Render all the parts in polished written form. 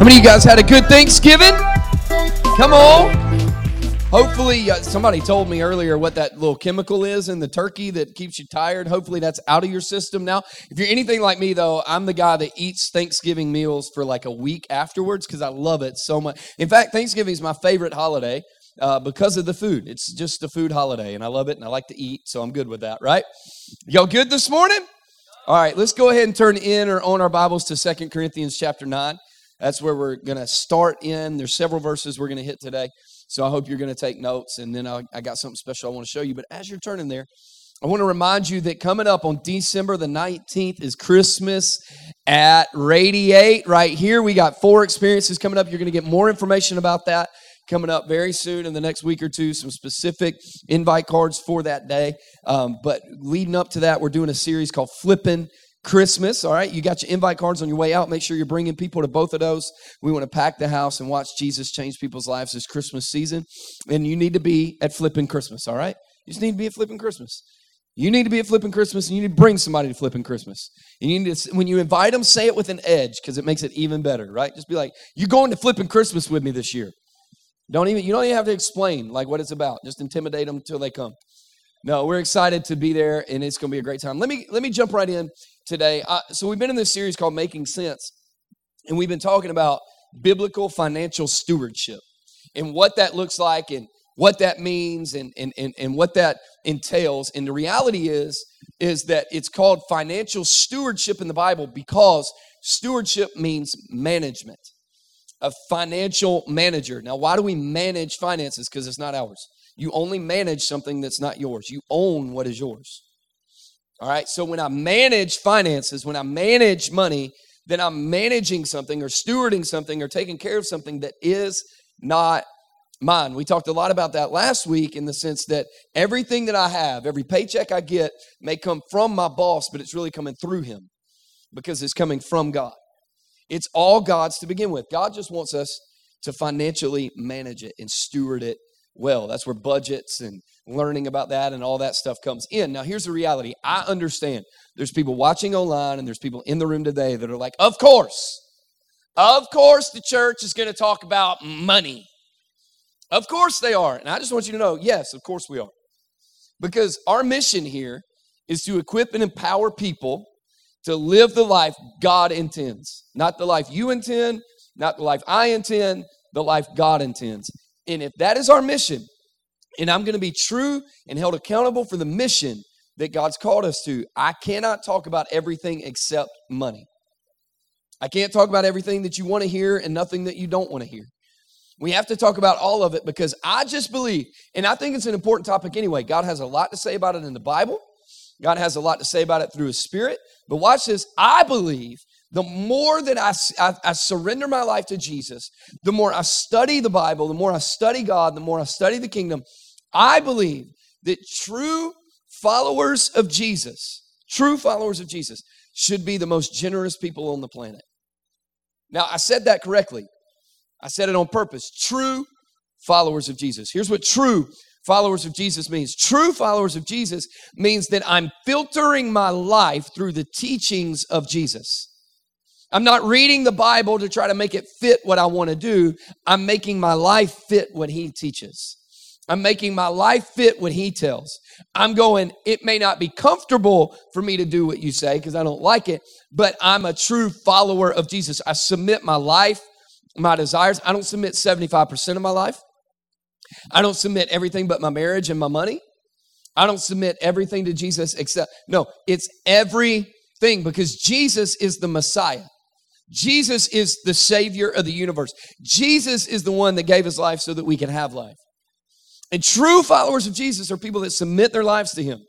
How many of you guys had a good Thanksgiving? Come on. Hopefully, somebody told me earlier what that little chemical is in the turkey that keeps you tired. Hopefully, that's out of your system now. If you're anything like me, though, I'm the guy that eats Thanksgiving meals for like a week afterwards because I love it so much. In fact, Thanksgiving is my favorite holiday because of the food. It's just a food holiday, and I love it, and I like to eat, so I'm good with that, right? Y'all good this morning? All right, let's go ahead and turn in or on our Bibles to 2 Corinthians chapter 9. That's where we're going to start in. There's several verses we're going to hit today, so I hope you're going to take notes, and then I got something special I want to show you. But as you're turning there, I want to remind you that coming up on December the 19th is Christmas at Radiate right here. We got 4 experiences coming up. You're going to get more information about that coming up very soon in the next week or two, some specific invite cards for that day. But leading up to that, we're doing a series called Flippin' Christmas, all right? You got your invite cards on your way out. Make sure you're bringing people to both of those. We want to pack the house and watch Jesus change people's lives this Christmas season. And you need to be at Flippin' Christmas, all right? You just need to be at Flippin' Christmas. You need to be at Flippin' Christmas, and you need to bring somebody to Flippin' Christmas. And you need to, when you invite them, say it with an edge because it makes it even better, right? Just be like, "You're going to Flippin' Christmas with me this year." You don't even have to explain like what it's about. Just intimidate them until they come. No, we're excited to be there, and it's going to be a great time. Let me jump right in today. So we've been in this series called Making Sense, and we've been talking about biblical financial stewardship and what that looks like and what that means and what that entails. And the reality is that it's called financial stewardship in the Bible because stewardship means management, a financial manager. Now, why do we manage finances? Because it's not ours. You only manage something that's not yours. You own what is yours. All right? So when I manage finances, when I manage money, then I'm managing something or stewarding something or taking care of something that is not mine. We talked a lot about that last week in the sense that everything that I have, every paycheck I get may come from my boss, but it's really coming through him because it's coming from God. It's all God's to begin with. God just wants us to financially manage it and steward it well. That's where budgets and learning about that and all that stuff comes in. Now, here's the reality. I understand there's people watching online and there's people in the room today that are like, of course the church is going to talk about money. Of course they are. And I just want you to know, yes, of course we are. Because our mission here is to equip and empower people to live the life God intends, not the life you intend, not the life I intend, the life God intends. And if that is our mission, and I'm going to be true and held accountable for the mission that God's called us to, I cannot talk about everything except money. I can't talk about everything that you want to hear and nothing that you don't want to hear. We have to talk about all of it because I just believe, and I think it's an important topic anyway. God has a lot to say about it in the Bible. God has a lot to say about it through His Spirit. But watch this. I believe the more that I surrender my life to Jesus, the more I study the Bible, the more I study God, the more I study the kingdom, I believe that true followers of Jesus should be the most generous people on the planet. Now, I said that correctly. I said it on purpose. True followers of Jesus. Here's what true followers of Jesus means. True followers of Jesus means that I'm filtering my life through the teachings of Jesus. I'm not reading the Bible to try to make it fit what I want to do. I'm making my life fit what He teaches. I'm making my life fit what He tells. I'm going, it may not be comfortable for me to do what you say because I don't like it, but I'm a true follower of Jesus. I submit my life, my desires. I don't submit 75% of my life. I don't submit everything but my marriage and my money. I don't submit everything to Jesus except, no, it's everything because Jesus is the Messiah. Jesus is the Savior of the universe. Jesus is the one that gave His life so that we can have life. And true followers of Jesus are people that submit their lives to Him.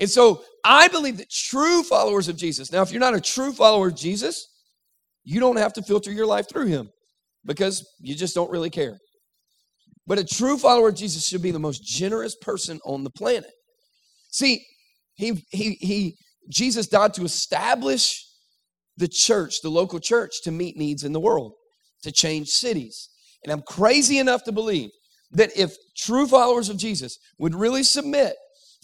And so I believe that true followers of Jesus, now if you're not a true follower of Jesus, you don't have to filter your life through Him because you just don't really care. But a true follower of Jesus should be the most generous person on the planet. See, Jesus died to establish the church, the local church, to meet needs in the world, to change cities. And I'm crazy enough to believe that if true followers of Jesus would really submit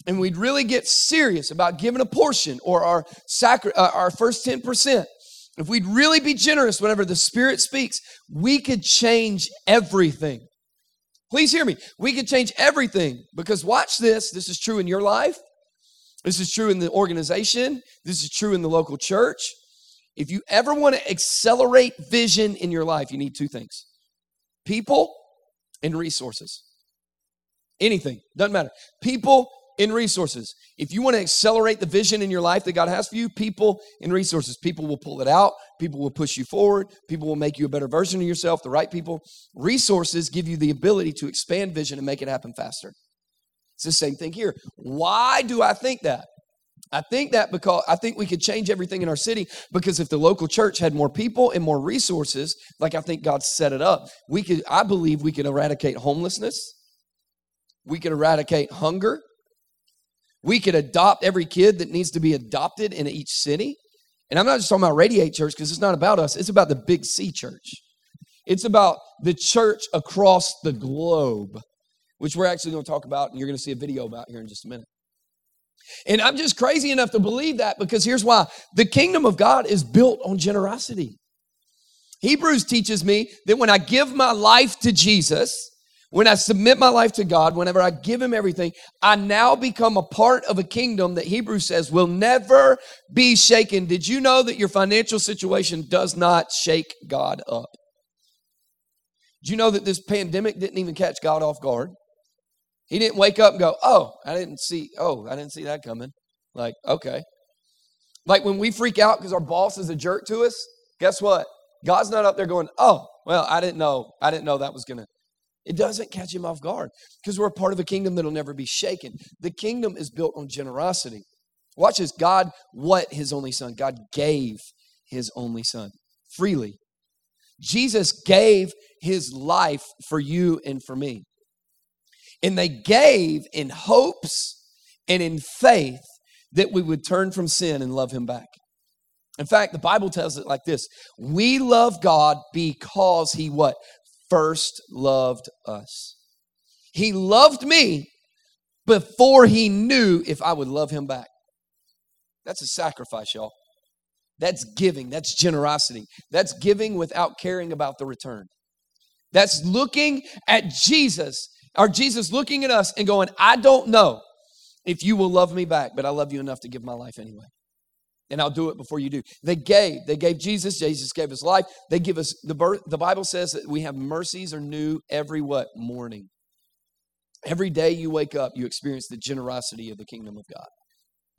and we'd really get serious about giving a portion or our first 10%, If we'd really be generous whenever the Spirit speaks, we could change everything. Please hear me. We could change everything because watch this. This is true in your life. This is true in the organization. This is true in the local church. If you ever want to accelerate vision in your life, you need two things: people and resources. Anything, doesn't matter. People and resources. If you want to accelerate the vision in your life that God has for you, people and resources. People will pull it out. People will push you forward. People will make you a better version of yourself, the right people. Resources give you the ability to expand vision and make it happen faster. It's the same thing here. Why do I think that? I think that because I think we could change everything in our city because if the local church had more people and more resources, like I think God set it up, I believe we could eradicate homelessness. We could eradicate hunger. We could adopt every kid that needs to be adopted in each city. And I'm not just talking about Radiate Church because it's not about us. It's about the Big C Church. It's about the church across the globe, which we're actually going to talk about, and you're going to see a video about here in just a minute. And I'm just crazy enough to believe that because here's why. The kingdom of God is built on generosity. Hebrews teaches me that when I give my life to Jesus, when I submit my life to God, whenever I give him everything, I now become a part of a kingdom that Hebrews says will never be shaken. Did you know that your financial situation does not shake God up? Did you know that this pandemic didn't even catch God off guard? He didn't wake up and go, I didn't see that coming. Like, okay. Like when we freak out because our boss is a jerk to us, guess what? God's not up there going, I didn't know that was going to. It doesn't catch him off guard because we're a part of a kingdom that'll never be shaken. The kingdom is built on generosity. Watch this. God, what? His only son. God gave his only son freely. Jesus gave his life for you and for me. And they gave in hopes and in faith that we would turn from sin and love him back. In fact, the Bible tells it like this. We love God because he what? First loved us. He loved me before he knew if I would love him back. That's a sacrifice, y'all. That's giving. That's generosity. That's giving without caring about the return. That's looking at Jesus, or Jesus looking at us and going, I don't know if you will love me back, but I love you enough to give my life anyway. And I'll do it before you do. They gave Jesus. Jesus gave his life. They give us the birth. The Bible says that we have mercies are new every what? Morning. Every day you wake up, you experience the generosity of the kingdom of God.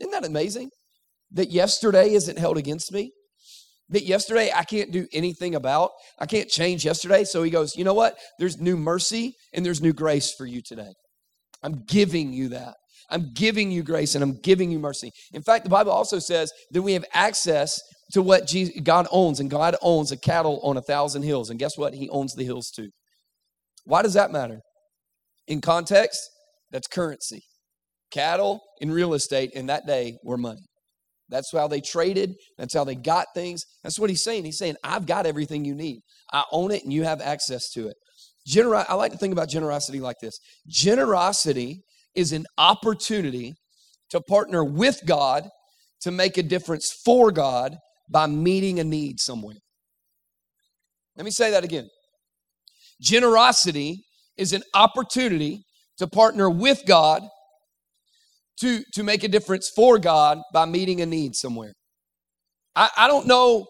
Isn't that amazing? That yesterday isn't held against me. That yesterday I can't do anything about. I can't change yesterday. So he goes, you know what? There's new mercy and there's new grace for you today. I'm giving you that. I'm giving you grace and I'm giving you mercy. In fact, the Bible also says that we have access to what God owns, and God owns the cattle on 1,000 hills. And guess what? He owns the hills too. Why does that matter? In context, that's currency. Cattle and real estate in that day were money. That's how they traded. That's how they got things. That's what he's saying. He's saying, I've got everything you need. I own it and you have access to it. I like to think about generosity like this. Generosity is an opportunity to partner with God to make a difference for God by meeting a need somewhere. Let me say that again. Generosity is an opportunity to partner with God to make a difference for God by meeting a need somewhere. I don't know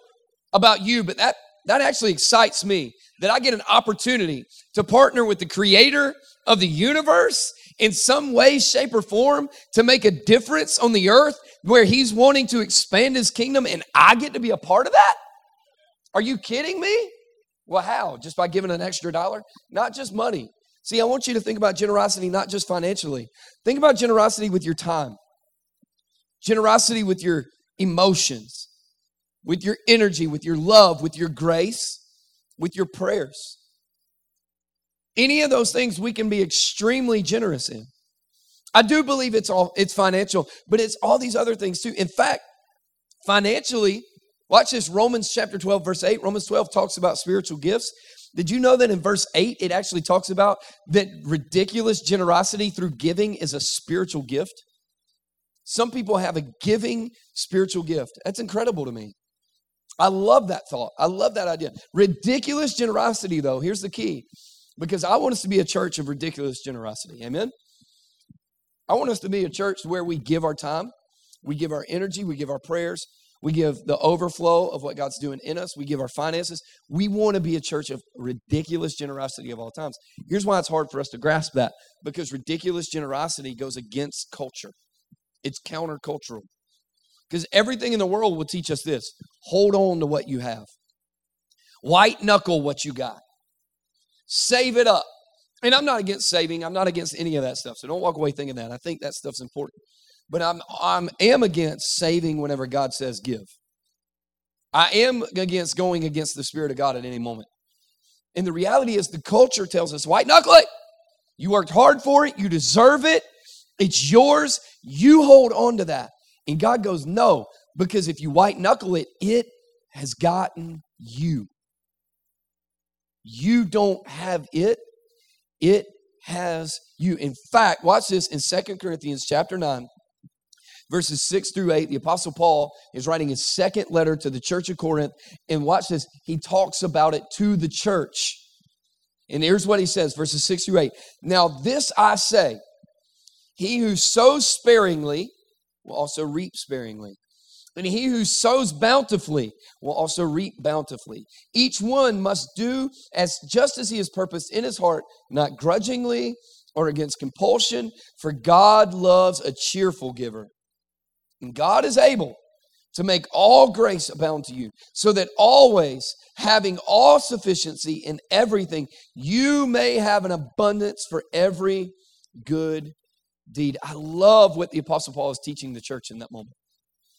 about you, but that actually excites me, that I get an opportunity to partner with the creator of the universe in some way, shape, or form to make a difference on the earth where he's wanting to expand his kingdom and I get to be a part of that? Are you kidding me? Well, how? Just by giving an extra $1? Not just money. See, I want you to think about generosity not just financially. Think about generosity with your time. Generosity with your emotions, with your energy, with your love, with your grace, with your prayers. Any of those things we can be extremely generous in. I do believe it's financial, but it's all these other things too. In fact, financially, watch this, Romans chapter 12, verse 8. Romans 12 talks about spiritual gifts. Did you know that in verse 8, it actually talks about that ridiculous generosity through giving is a spiritual gift? Some people have a giving spiritual gift. That's incredible to me. I love that thought. I love that idea. Ridiculous generosity, though. Here's the key, because I want us to be a church of ridiculous generosity. Amen. I want us to be a church where we give our time, we give our energy, we give our prayers, we give the overflow of what God's doing in us, we give our finances. We want to be a church of ridiculous generosity of all times. Here's why it's hard for us to grasp that, because ridiculous generosity goes against culture. It's countercultural. Because everything in the world will teach us this: hold on to what you have. White knuckle what you got. Save it up. And I'm not against saving. I'm not against any of that stuff. So don't walk away thinking that. I think that stuff's important. But I am against saving whenever God says give. I am against going against the Spirit of God at any moment. And the reality is the culture tells us, white knuckle it. You worked hard for it. You deserve it. It's yours. You hold on to that. And God goes, no, because if you white knuckle it, it has gotten you. You don't have it. It has you. In fact, watch this in 2 Corinthians chapter 9, verses 6-8. The Apostle Paul is writing his second letter to the church of Corinth. And watch this. He talks about it to the church. And here's what he says, verses 6-8. Now this I say, he who sows sparingly will also reap sparingly. And he who sows bountifully will also reap bountifully. Each one must do just as he has purposed in his heart, not grudgingly or against compulsion, for God loves a cheerful giver. And God is able to make all grace abound to you, so that always, having all sufficiency in everything, you may have an abundance for every good deed. I love what the Apostle Paul is teaching the church in that moment.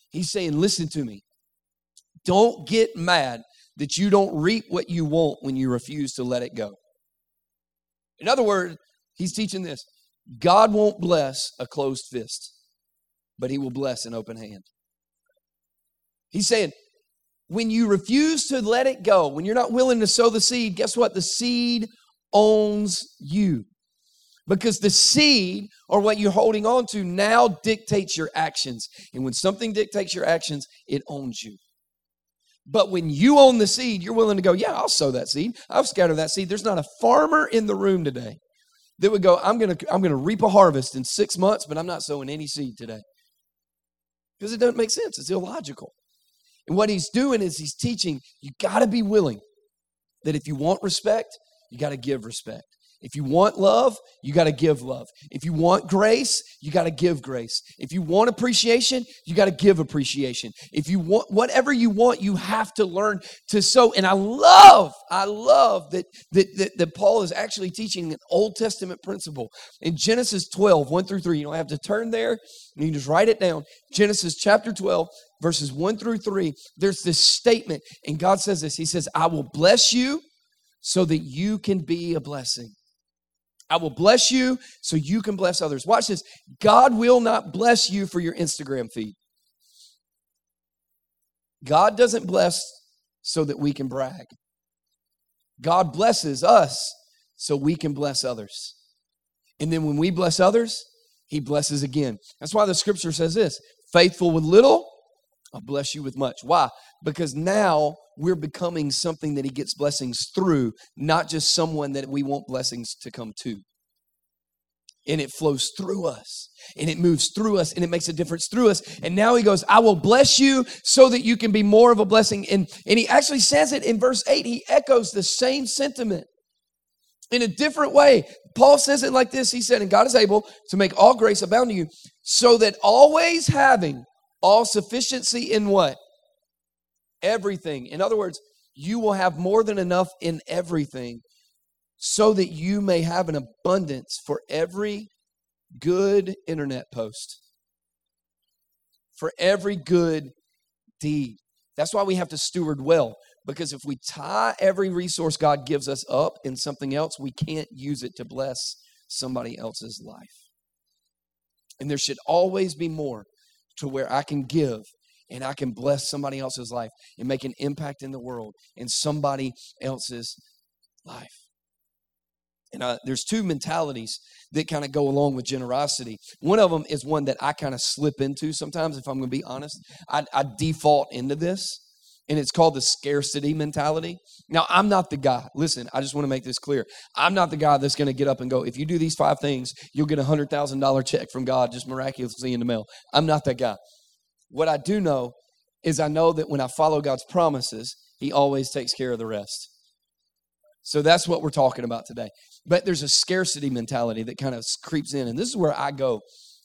He's saying, listen to me. Don't get mad that you don't reap what you want when you refuse to let it go. In other words, he's teaching this. God won't bless a closed fist, but he will bless an open hand. He's saying, when you refuse to let it go, when you're not willing to sow the seed, guess what? The seed owns you. Because the seed, or what you're holding on to, now dictates your actions. And when something dictates your actions, it owns you. But when you own the seed, you're willing to go, yeah, I'll sow that seed. I'll scatter that seed. There's not a farmer in the room today that would go, I'm going to reap a harvest in 6 months, but I'm not sowing any seed today. Because it doesn't make sense. It's illogical. And what he's doing is he's teaching, you got to be willing that if you want respect, you got to give respect. If you want love, you got to give love. If you want grace, you got to give grace. If you want appreciation, you got to give appreciation. If you want whatever you want, you have to learn to sow. And I love that Paul is actually teaching an Old Testament principle. In Genesis 12, 1-3, you don't have to turn there. You can just write it down. Genesis chapter 12, verses 1-3, there's this statement. And God says this. He says, I will bless you so that you can be a blessing. I will bless you so you can bless others. Watch this. God will not bless you for your Instagram feed. God doesn't bless so that we can brag. God blesses us so we can bless others. And then when we bless others, he blesses again. That's why the scripture says this: faithful with little, I'll bless you with much. Why? Because now we're becoming something that he gets blessings through, not just someone that we want blessings to come to. And it flows through us, and it moves through us, and it makes a difference through us. And now he goes, I will bless you so that you can be more of a blessing. And he actually says it in verse 8. He echoes the same sentiment in a different way. Paul says it like this. He said, and God is able to make all grace abound to you, so that always having all sufficiency in what? Everything. In other words, you will have more than enough in everything, so that you may have an abundance for every good internet post, for every good deed. That's why we have to steward well, because if we tie every resource God gives us up in something else, we can't use it to bless somebody else's life. And there should always be more to where I can give and I can bless somebody else's life and make an impact in the world in somebody else's life. And there's two mentalities that kind of go along with generosity. One of them is one that I kind of slip into sometimes, if I'm going to be honest. I default into this. and it's called the scarcity mentality. Now, I'm not the guy. Listen, I just want to make this clear. I'm not the guy that's going to get up and go, if you do these five things, you'll get a $100,000 check from God just miraculously in the mail. I'm not that guy. What I do know is I know that when I follow God's promises, He always takes care of the rest. So that's what we're talking about today. But there's a scarcity mentality that kind of creeps in, and this is where I go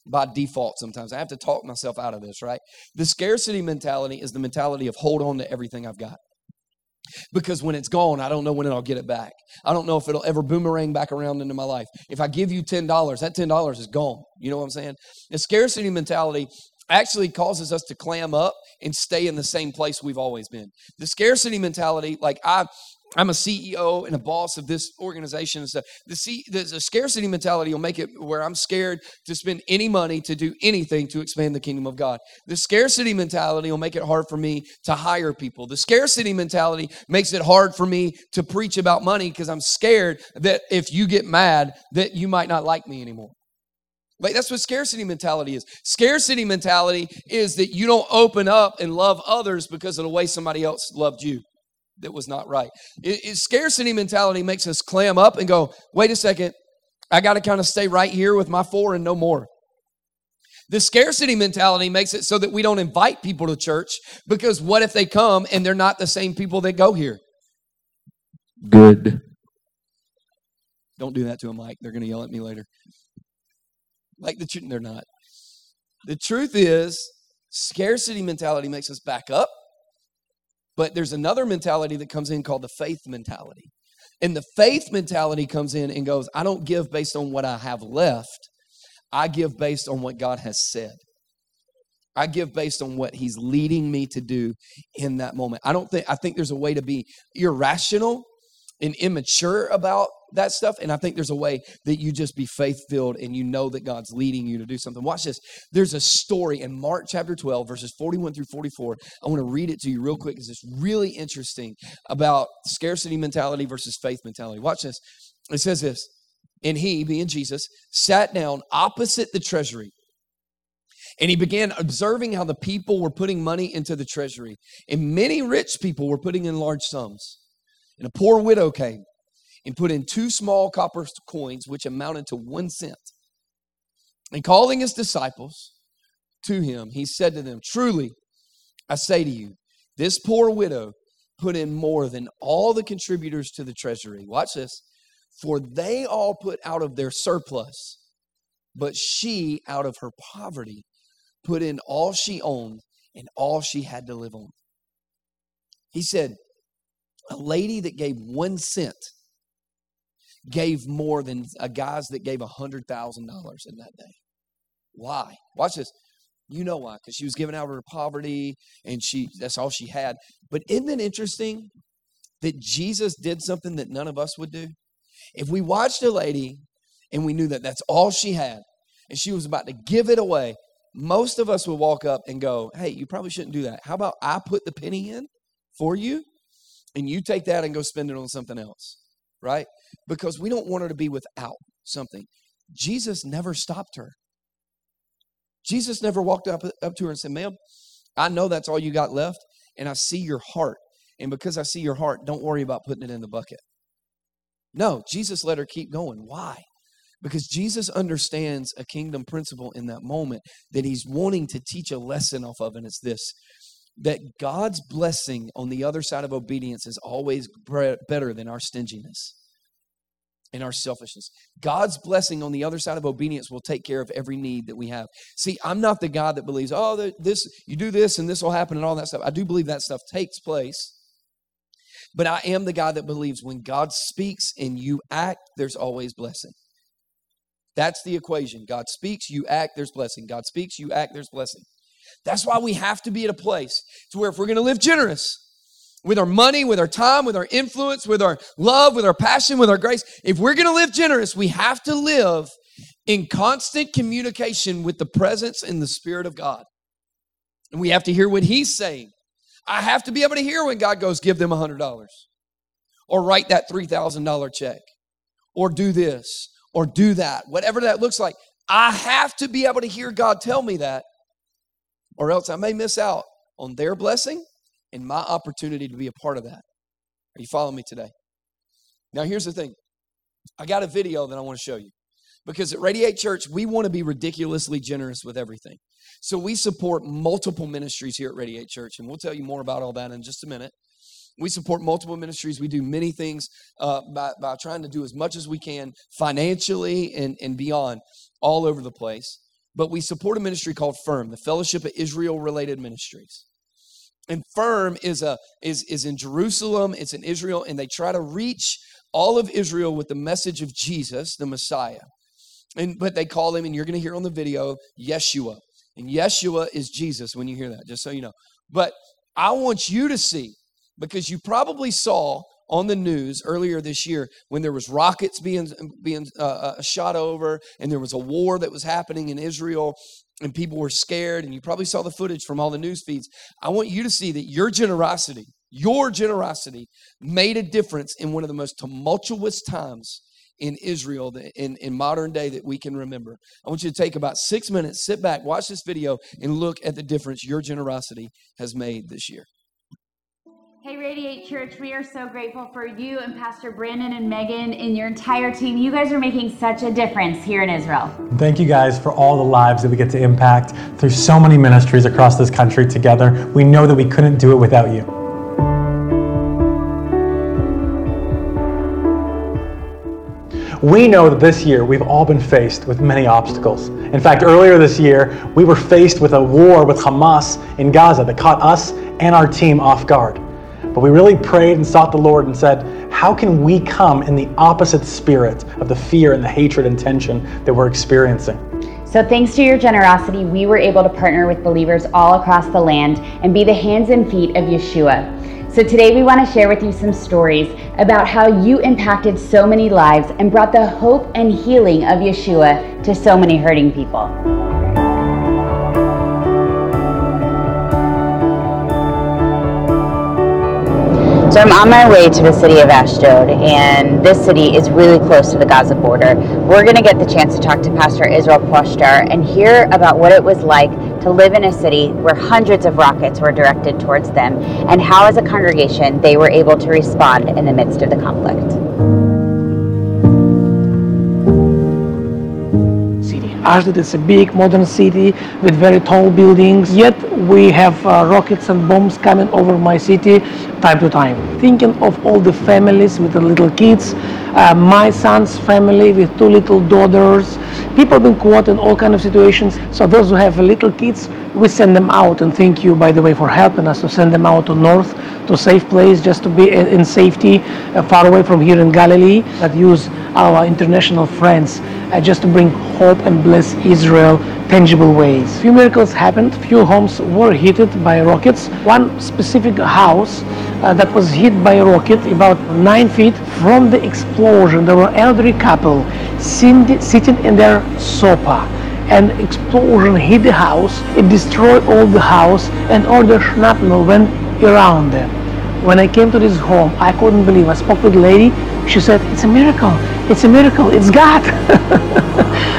by default sometimes. I have to talk myself out of this, right? The scarcity mentality is the mentality of hold on to everything I've got. Because when it's gone, I don't know when I'll get it back. I don't know if it'll ever boomerang back around into my life. If I give you $10, that $10 is gone. You know what I'm saying? The scarcity mentality actually causes us to clam up and stay in the same place we've always been. The scarcity mentality, like I'm a CEO and a boss of this organization and stuff. The scarcity mentality will make it where I'm scared to spend any money to do anything to expand the kingdom of God. The scarcity mentality will make it hard for me to hire people. The scarcity mentality makes it hard for me to preach about money because I'm scared that if you get mad, that you might not like me anymore. Like, that's what scarcity mentality is. Scarcity mentality is that you don't open up and love others because of the way somebody else loved you. That was not right. Scarcity mentality makes us clam up and go, wait a second, I got to kind of stay right here with my four and no more. The scarcity mentality makes it so that we don't invite people to church because what if they come and they're not the same people that go here? Good. Don't do that to them, Mike. They're going to yell at me later. Like the truth, they're not. The truth is, scarcity mentality makes us back up. But there's another mentality that comes in called the faith mentality. And the faith mentality comes in and goes, I don't give based on what I have left. I give based on what God has said. I give based on what He's leading me to do in that moment. I think there's a way to be irrational and immature about that stuff. And I think there's a way that you just be faith-filled and you know that God's leading you to do something. Watch this. There's a story in Mark chapter 12, verses 41 through 44. I want to read it to you real quick because it's really interesting about scarcity mentality versus faith mentality. Watch this. It says this, and He, being Jesus, sat down opposite the treasury. And He began observing how the people were putting money into the treasury. And many rich people were putting in large sums. And a poor widow came and put in 2 small copper coins, which amounted to 1 cent. And calling His disciples to Him, He said to them, truly, I say to you, this poor widow put in more than all the contributors to the treasury. Watch this. For they all put out of their surplus, but she, out of her poverty, put in all she owned and all she had to live on. He said, a lady that gave 1 cent gave more than a guy that gave $100,000 in that day. Why? Watch this. You know why? Because she was giving out of her poverty, and that's all she had. But isn't it interesting that Jesus did something that none of us would do? If we watched a lady and we knew that that's all she had, and she was about to give it away, most of us would walk up and go, hey, you probably shouldn't do that. How about I put the penny in for you, and you take that and go spend it on something else, right? Because we don't want her to be without something. Jesus never stopped her. Jesus never walked up to her and said, ma'am, I know that's all you got left, and I see your heart. And because I see your heart, don't worry about putting it in the bucket. No, Jesus let her keep going. Why? Because Jesus understands a kingdom principle in that moment that He's wanting to teach a lesson off of, and it's this. That God's blessing on the other side of obedience is always better than our stinginess and our selfishness. God's blessing on the other side of obedience will take care of every need that we have. See, I'm not the God that believes, oh, this, you do this and this will happen and all that stuff. I do believe that stuff takes place. But I am the God that believes when God speaks and you act, there's always blessing. That's the equation. God speaks, you act, there's blessing. God speaks, you act, there's blessing. That's why we have to be at a place to where if we're going to live generous with our money, with our time, with our influence, with our love, with our passion, with our grace, if we're going to live generous, we have to live in constant communication with the presence and the Spirit of God. And we have to hear what He's saying. I have to be able to hear when God goes, give them $100 or write that $3,000 check or do this or do that, whatever that looks like. I have to be able to hear God tell me that. Or else I may miss out on their blessing and my opportunity to be a part of that. Are you following me today? Now, here's the thing. I got a video that I want to show you. Because at Radiate Church, we want to be ridiculously generous with everything. So we support multiple ministries here at Radiate Church, and we'll tell you more about all that in just a minute. We support multiple ministries. We do many things by trying to do as much as we can financially and beyond all over the place. But we support a ministry called FIRM, the Fellowship of Israel Related Ministries. And FIRM is in Jerusalem, it's in Israel, and they try to reach all of Israel with the message of Jesus, the Messiah. But they call him, and you're going to hear on the video, Yeshua. And Yeshua is Jesus when you hear that, just so you know. But I want you to see, because you probably saw on the news earlier this year when there was rockets being shot over, and there was a war that was happening in Israel, and people were scared, and you probably saw the footage from all the news feeds. I want you to see that your generosity made a difference in one of the most tumultuous times in Israel, in modern day, that we can remember. I want you to take about 6 minutes, sit back, watch this video, and look at the difference your generosity has made this year. Hey, Radiate Church, we are so grateful for you and Pastor Brandon and Megan and your entire team. You guys are making such a difference here in Israel. Thank you guys for all the lives that we get to impact through so many ministries across this country together. We know that we couldn't do it without you. We know that this year we've all been faced with many obstacles. In fact, earlier this year, we were faced with a war with Hamas in Gaza that caught us and our team off guard. But we really prayed and sought the Lord and said, how can we come in the opposite spirit of the fear and the hatred and tension that we're experiencing? So thanks to your generosity, we were able to partner with believers all across the land and be the hands and feet of Yeshua. So today we want to share with you some stories about how you impacted so many lives and brought the hope and healing of Yeshua to so many hurting people. So I'm on my way to the city of Ashdod, and this city is really close to the Gaza border. We're going to get the chance to talk to Pastor Israel Poshtar and hear about what it was like to live in a city where hundreds of rockets were directed towards them, and how as a congregation they were able to respond in the midst of the conflict. Ashdod is a big modern city with very tall buildings, yet we have rockets and bombs coming over my city time to time. Thinking of all the families with the little kids, my son's family with two little daughters, people have been caught in all kinds of situations. So those who have little kids, we send them out, and thank you, by the way, for helping us to send them out to north, to safe place, just to be in safety, far away from here in Galilee, that use our international friends just to bring hope and bless Israel tangible ways. Few miracles happened, few homes were hit by rockets. One specific house that was hit by a rocket about 9 feet from the explosion. There were elderly couple sitting in their sofa. An explosion hit the house. It destroyed all the house, and all the shrapnel went around them. When I came to this home, I couldn't believe it. I spoke with a lady. She said, it's a miracle. It's a miracle. It's God.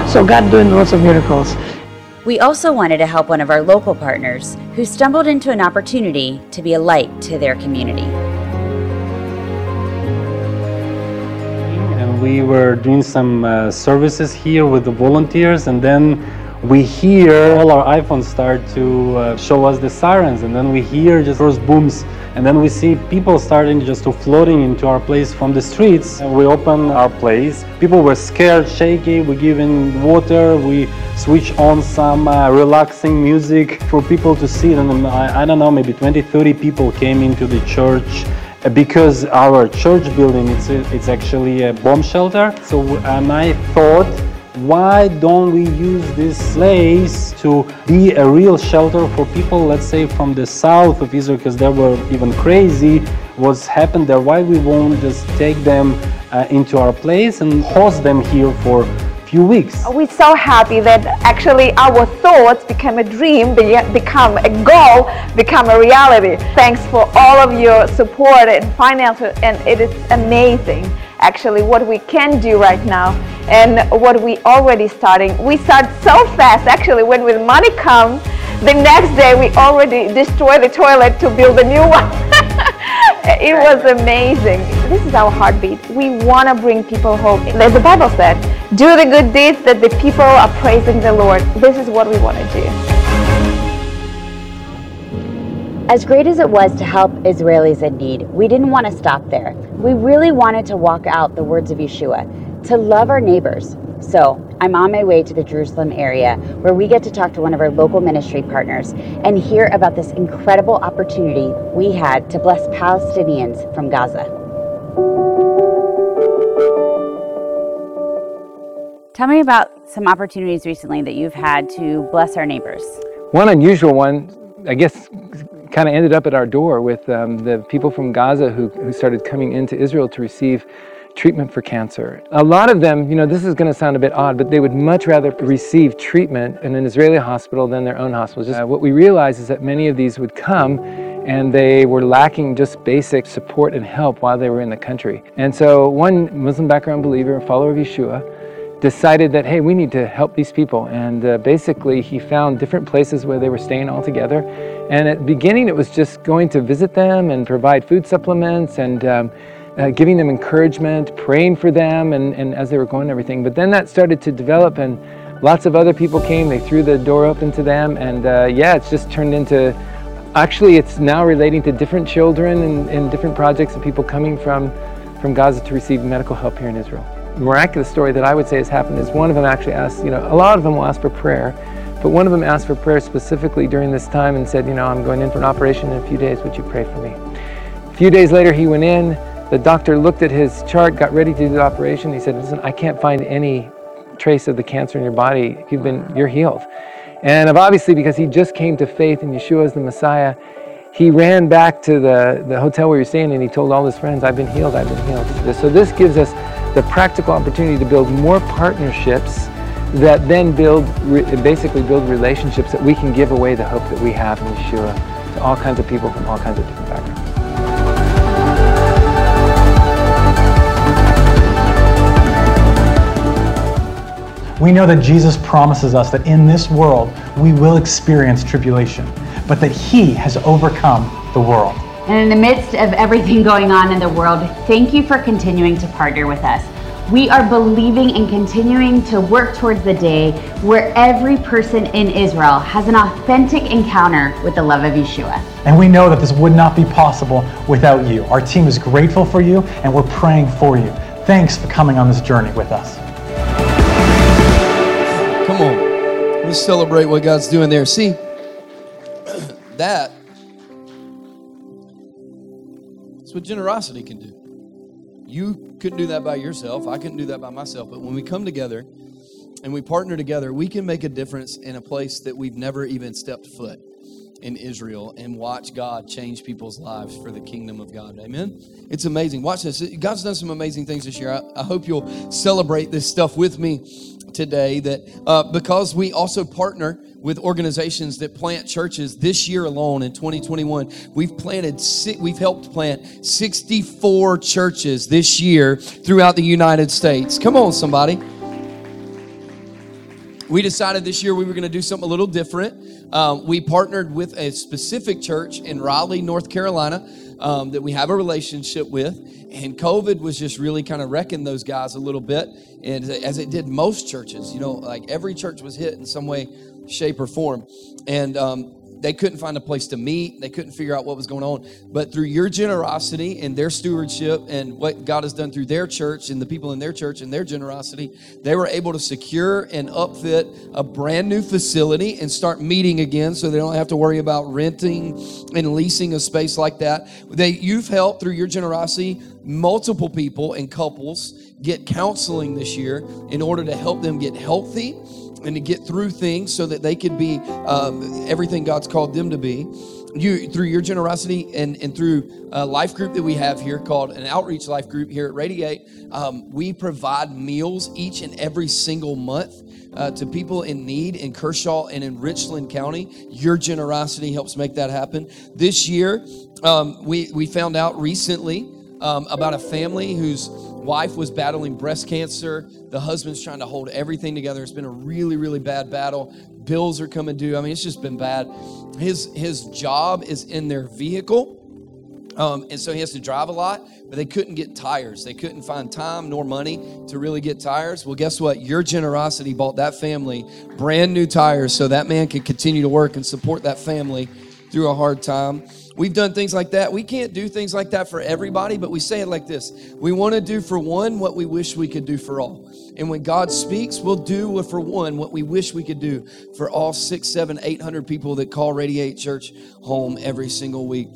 So God doing lots of miracles. We also wanted to help one of our local partners who stumbled into an opportunity to be a light to their community. And we were doing some services here with the volunteers, and then we hear all our iPhones start to show us the sirens, and then we hear just those booms, and then we see people starting just to floating into our place from the streets. And we open our place. People were scared, shaky. We give in water. We switch on some relaxing music for people to see. And I don't know, maybe 20, 30 people came into the church, because our church building it's actually a bomb shelter. So I thought, why don't we use this place to be a real shelter for people, let's say, from the south of Israel, because they were even crazy what's happened there. Why we won't just take them into our place and host them here for a few weeks? We're so happy that actually our thoughts became a dream, become a goal, become a reality. Thanks for all of your support and finance, and it is amazing actually what we can do right now and what we already starting. We start so fast actually. When will money come? The next day, we already destroyed the toilet to build a new one. It was amazing. This is our heartbeat. We want to bring people hope. As the Bible said, do the good deeds that the people are praising the Lord. This is what we want to do. As great as it was to help Israelis in need, we didn't want to stop there. We really wanted to walk out the words of Yeshua, to love our neighbors. So I'm on my way to the Jerusalem area where we get to talk to one of our local ministry partners and hear about this incredible opportunity we had to bless Palestinians from Gaza. Tell me about some opportunities recently that you've had to bless our neighbors. One unusual one, I guess, kind of ended up at our door with the people from Gaza who started coming into Israel to receive treatment for cancer. A lot of them, you know, this is going to sound a bit odd, but they would much rather receive treatment in an Israeli hospital than their own hospital. Just, what we realized is that many of these would come and they were lacking just basic support and help while they were in the country. And so one Muslim background believer, a follower of Yeshua, decided that, hey, we need to help these people. And basically he found different places where they were staying all together. And at the beginning it was just going to visit them and provide food supplements and giving them encouragement, praying for them, and as they were going and everything. But then that started to develop and lots of other people came, they threw the door open to them, and it's just turned into, actually it's now relating to different children and different projects and people coming from Gaza to receive medical help here in Israel. The miraculous story that I would say has happened is one of them actually asked, you know, a lot of them will ask for prayer, but one of them asked for prayer specifically during this time and said, you know, I'm going in for an operation in a few days, would you pray for me? A few days later he went in, the doctor looked at his chart, got ready to do the operation. He said, listen, I can't find any trace of the cancer in your body. You're healed. And obviously, because he just came to faith in Yeshua as the Messiah, he ran back to the hotel where he was staying and he told all his friends, I've been healed. So this gives us the practical opportunity to build more partnerships that then build relationships that we can give away the hope that we have in Yeshua to all kinds of people from all kinds of different backgrounds. We know that Jesus promises us that in this world we will experience tribulation, but that He has overcome the world. And in the midst of everything going on in the world, thank you for continuing to partner with us. We are believing and continuing to work towards the day where every person in Israel has an authentic encounter with the love of Yeshua. And we know that this would not be possible without you. Our team is grateful for you and we're praying for you. Thanks for coming on this journey with us. Come on, let's celebrate what God's doing there. See, that's what generosity can do. You couldn't do that by yourself. I couldn't do that by myself. But when we come together and we partner together, we can make a difference in a place that we've never even stepped foot in Israel and watch God change people's lives for the kingdom of God. Amen? It's amazing. Watch this. God's done some amazing things this year. I hope you'll celebrate this stuff with me today, that because we also partner with organizations that plant churches. This year alone in 2021, we've helped plant 64 churches this year throughout the United States. Come on, somebody. We decided this year we were going to do something a little different. We partnered with a specific church in Raleigh, North Carolina, that we have a relationship with. And COVID was just really kind of wrecking those guys a little bit, and as it did most churches, you know, like every church was hit in some way, shape, or form. And they couldn't find a place to meet. They couldn't figure out what was going on. But through your generosity and their stewardship and what God has done through their church and the people in their church and their generosity, they were able to secure and upfit a brand new facility and start meeting again so they don't have to worry about renting and leasing a space like that. You've helped through your generosity multiple people and couples get counseling this year in order to help them get healthy and to get through things so that they could be everything God's called them to be. You, through your generosity and through a life group that we have here called an outreach life group here at Radiate, we provide meals each and every single month to people in need in Kershaw and in Richland County. Your generosity helps make that happen. This year, we found out recently about a family whose wife was battling breast cancer. The husband's trying to hold everything together. It's been a really, really bad battle. Bills are coming due. I mean, it's just been bad. His job is in their vehicle. And so he has to drive a lot, but they couldn't get tires. They couldn't find time nor money to really get tires. Well, guess what? Your generosity bought that family brand new tires so that man could continue to work and support that family through a hard time. We've done things like that. We can't do things like that for everybody, but we say it like this. We want to do for one what we wish we could do for all. And when God speaks, we'll do for one what we wish we could do for all 600, 700, 800 people that call Radiate Church home every single week.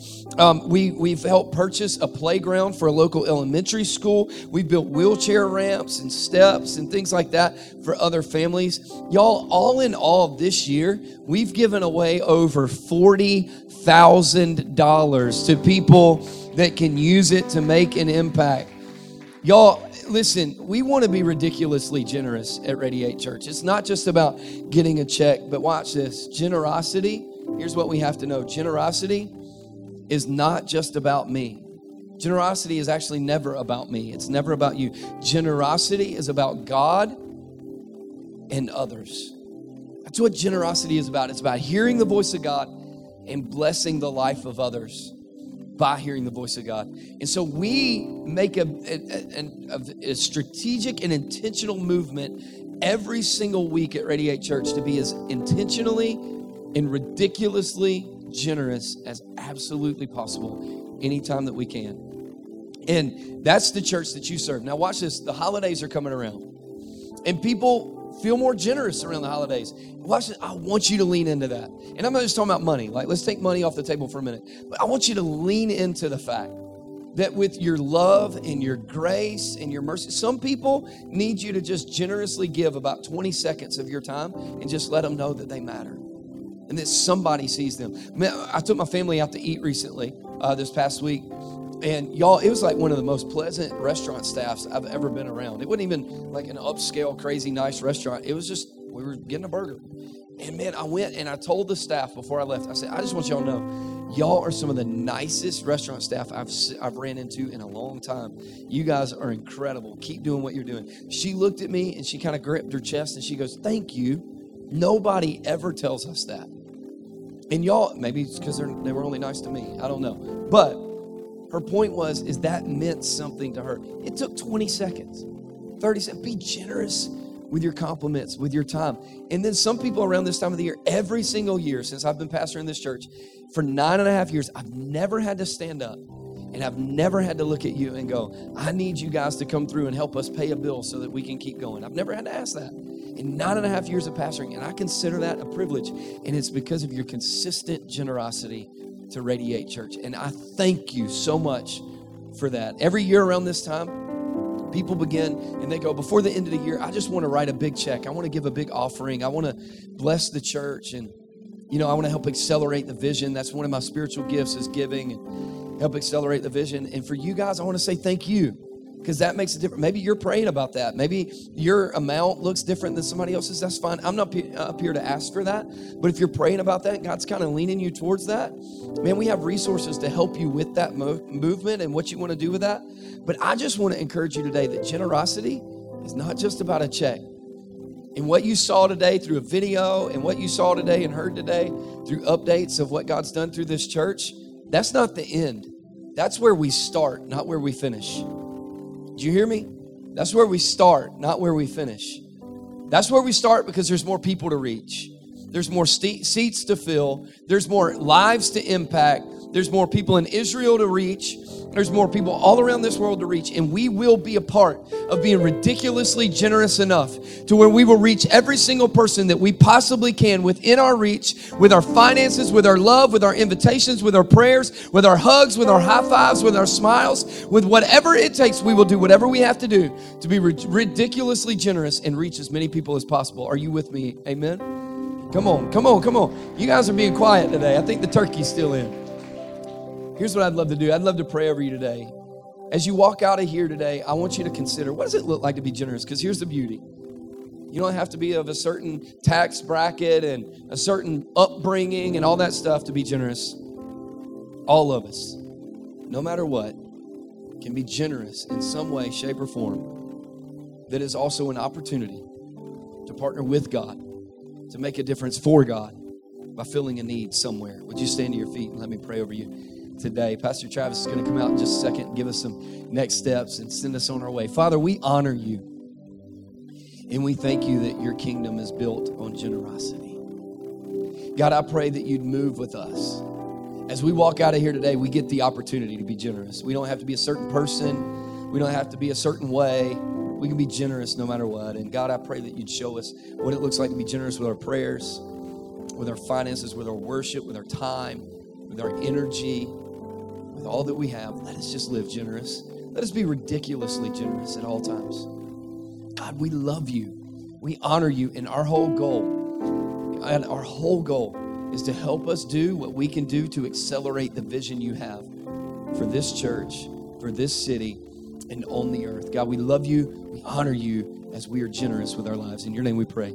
We've helped purchase a playground for a local elementary school. We've built wheelchair ramps and steps and things like that for other families. Y'all, all in all, this year, we've given away over $40,000 to people that can use it to make an impact. Y'all, listen, we want to be ridiculously generous at Radiate Church. It's not just about getting a check, but watch this. Generosity, here's what we have to know. Generosity is not just about me. Generosity is actually never about me. It's never about you. Generosity is about God and others. That's what generosity is about. It's about hearing the voice of God and blessing the life of others by hearing the voice of God. And so we make a strategic and intentional movement every single week at Radiate Church to be as intentionally and ridiculously generous as absolutely possible anytime that we can. And that's the church that you serve. Now watch this. The holidays are coming around. And people feel more generous around the holidays. Watch this. I want you to lean into that. And I'm not just talking about money. Like, let's take money off the table for a minute. But I want you to lean into the fact that with your love and your grace and your mercy, some people need you to just generously give about 20 seconds of your time and just let them know that they matter and that somebody sees them. I took my family out to eat recently this past week. And y'all, it was like one of the most pleasant restaurant staffs I've ever been around. It wasn't even like an upscale, crazy, nice restaurant. It was just, we were getting a burger. And man, I went and I told the staff before I left, I said, I just want y'all to know, y'all are some of the nicest restaurant staff I've ran into in a long time. You guys are incredible. Keep doing what you're doing. She looked at me and she kind of gripped her chest and she goes, thank you. Nobody ever tells us that. And y'all, maybe it's because they were only nice to me. I don't know. But her point was, is that meant something to her. It took 20 seconds, 30 seconds. Be generous with your compliments, with your time. And then some people around this time of the year, every single year since I've been pastoring this church, for 9.5 years, I've never had to stand up and I've never had to look at you and go, I need you guys to come through and help us pay a bill so that we can keep going. I've never had to ask that in 9.5 years of pastoring. And I consider that a privilege. And it's because of your consistent generosity to Radiate Church. And I thank you so much for that. Every year around this time, people begin and they go, before the end of the year, I just want to write a big check. I want to give a big offering. I want to bless the church. And, you know, I want to help accelerate the vision. That's one of my spiritual gifts is giving and help accelerate the vision. And for you guys, I want to say thank you because that makes a difference. Maybe you're praying about that. Maybe your amount looks different than somebody else's. That's fine. I'm not up here to ask for that. But if you're praying about that, God's kind of leaning you towards that. Man, we have resources to help you with that movement and what you want to do with that. But I just want to encourage you today that generosity is not just about a check. And what you saw today through a video and what you saw today and heard today through updates of what God's done through this church, that's not the end. That's where we start, not where we finish. Do you hear me? That's where we start, not where we finish. That's where we start because there's more people to reach. There's more seats to fill. There's more lives to impact. There's more people in Israel to reach. There's more people all around this world to reach. And we will be a part of being ridiculously generous enough to where we will reach every single person that we possibly can within our reach, with our finances, with our love, with our invitations, with our prayers, with our hugs, with our high fives, with our smiles, with whatever it takes. We will do whatever we have to do to be ridiculously generous and reach as many people as possible. Are you with me? Amen. Come on, come on, come on. You guys are being quiet today. I think the turkey's still in. Here's what I'd love to do. I'd love to pray over you today. As you walk out of here today, I want you to consider, what does it look like to be generous? Because here's the beauty. You don't have to be of a certain tax bracket and a certain upbringing and all that stuff to be generous. All of us, no matter what, can be generous in some way, shape, or form, that is also an opportunity to partner with God, to make a difference for God by filling a need somewhere. Would you stand to your feet and let me pray over you today? Pastor Travis is going to come out in just a second and give us some next steps and send us on our way. Father, we honor you, and we thank you that your kingdom is built on generosity. God, I pray that you'd move with us. As we walk out of here today, we get the opportunity to be generous. We don't have to be a certain person. We don't have to be a certain way. We can be generous no matter what. And God, I pray that you'd show us what it looks like to be generous with our prayers, with our finances, with our worship, with our time, with our energy, with all that we have. Let us just live generous. Let us be ridiculously generous at all times. God, we love you. We honor you. And our whole goal is to help us do what we can do to accelerate the vision you have for this church, for this city, and on the earth. God, we love you. We honor you as we are generous with our lives. In your name we pray.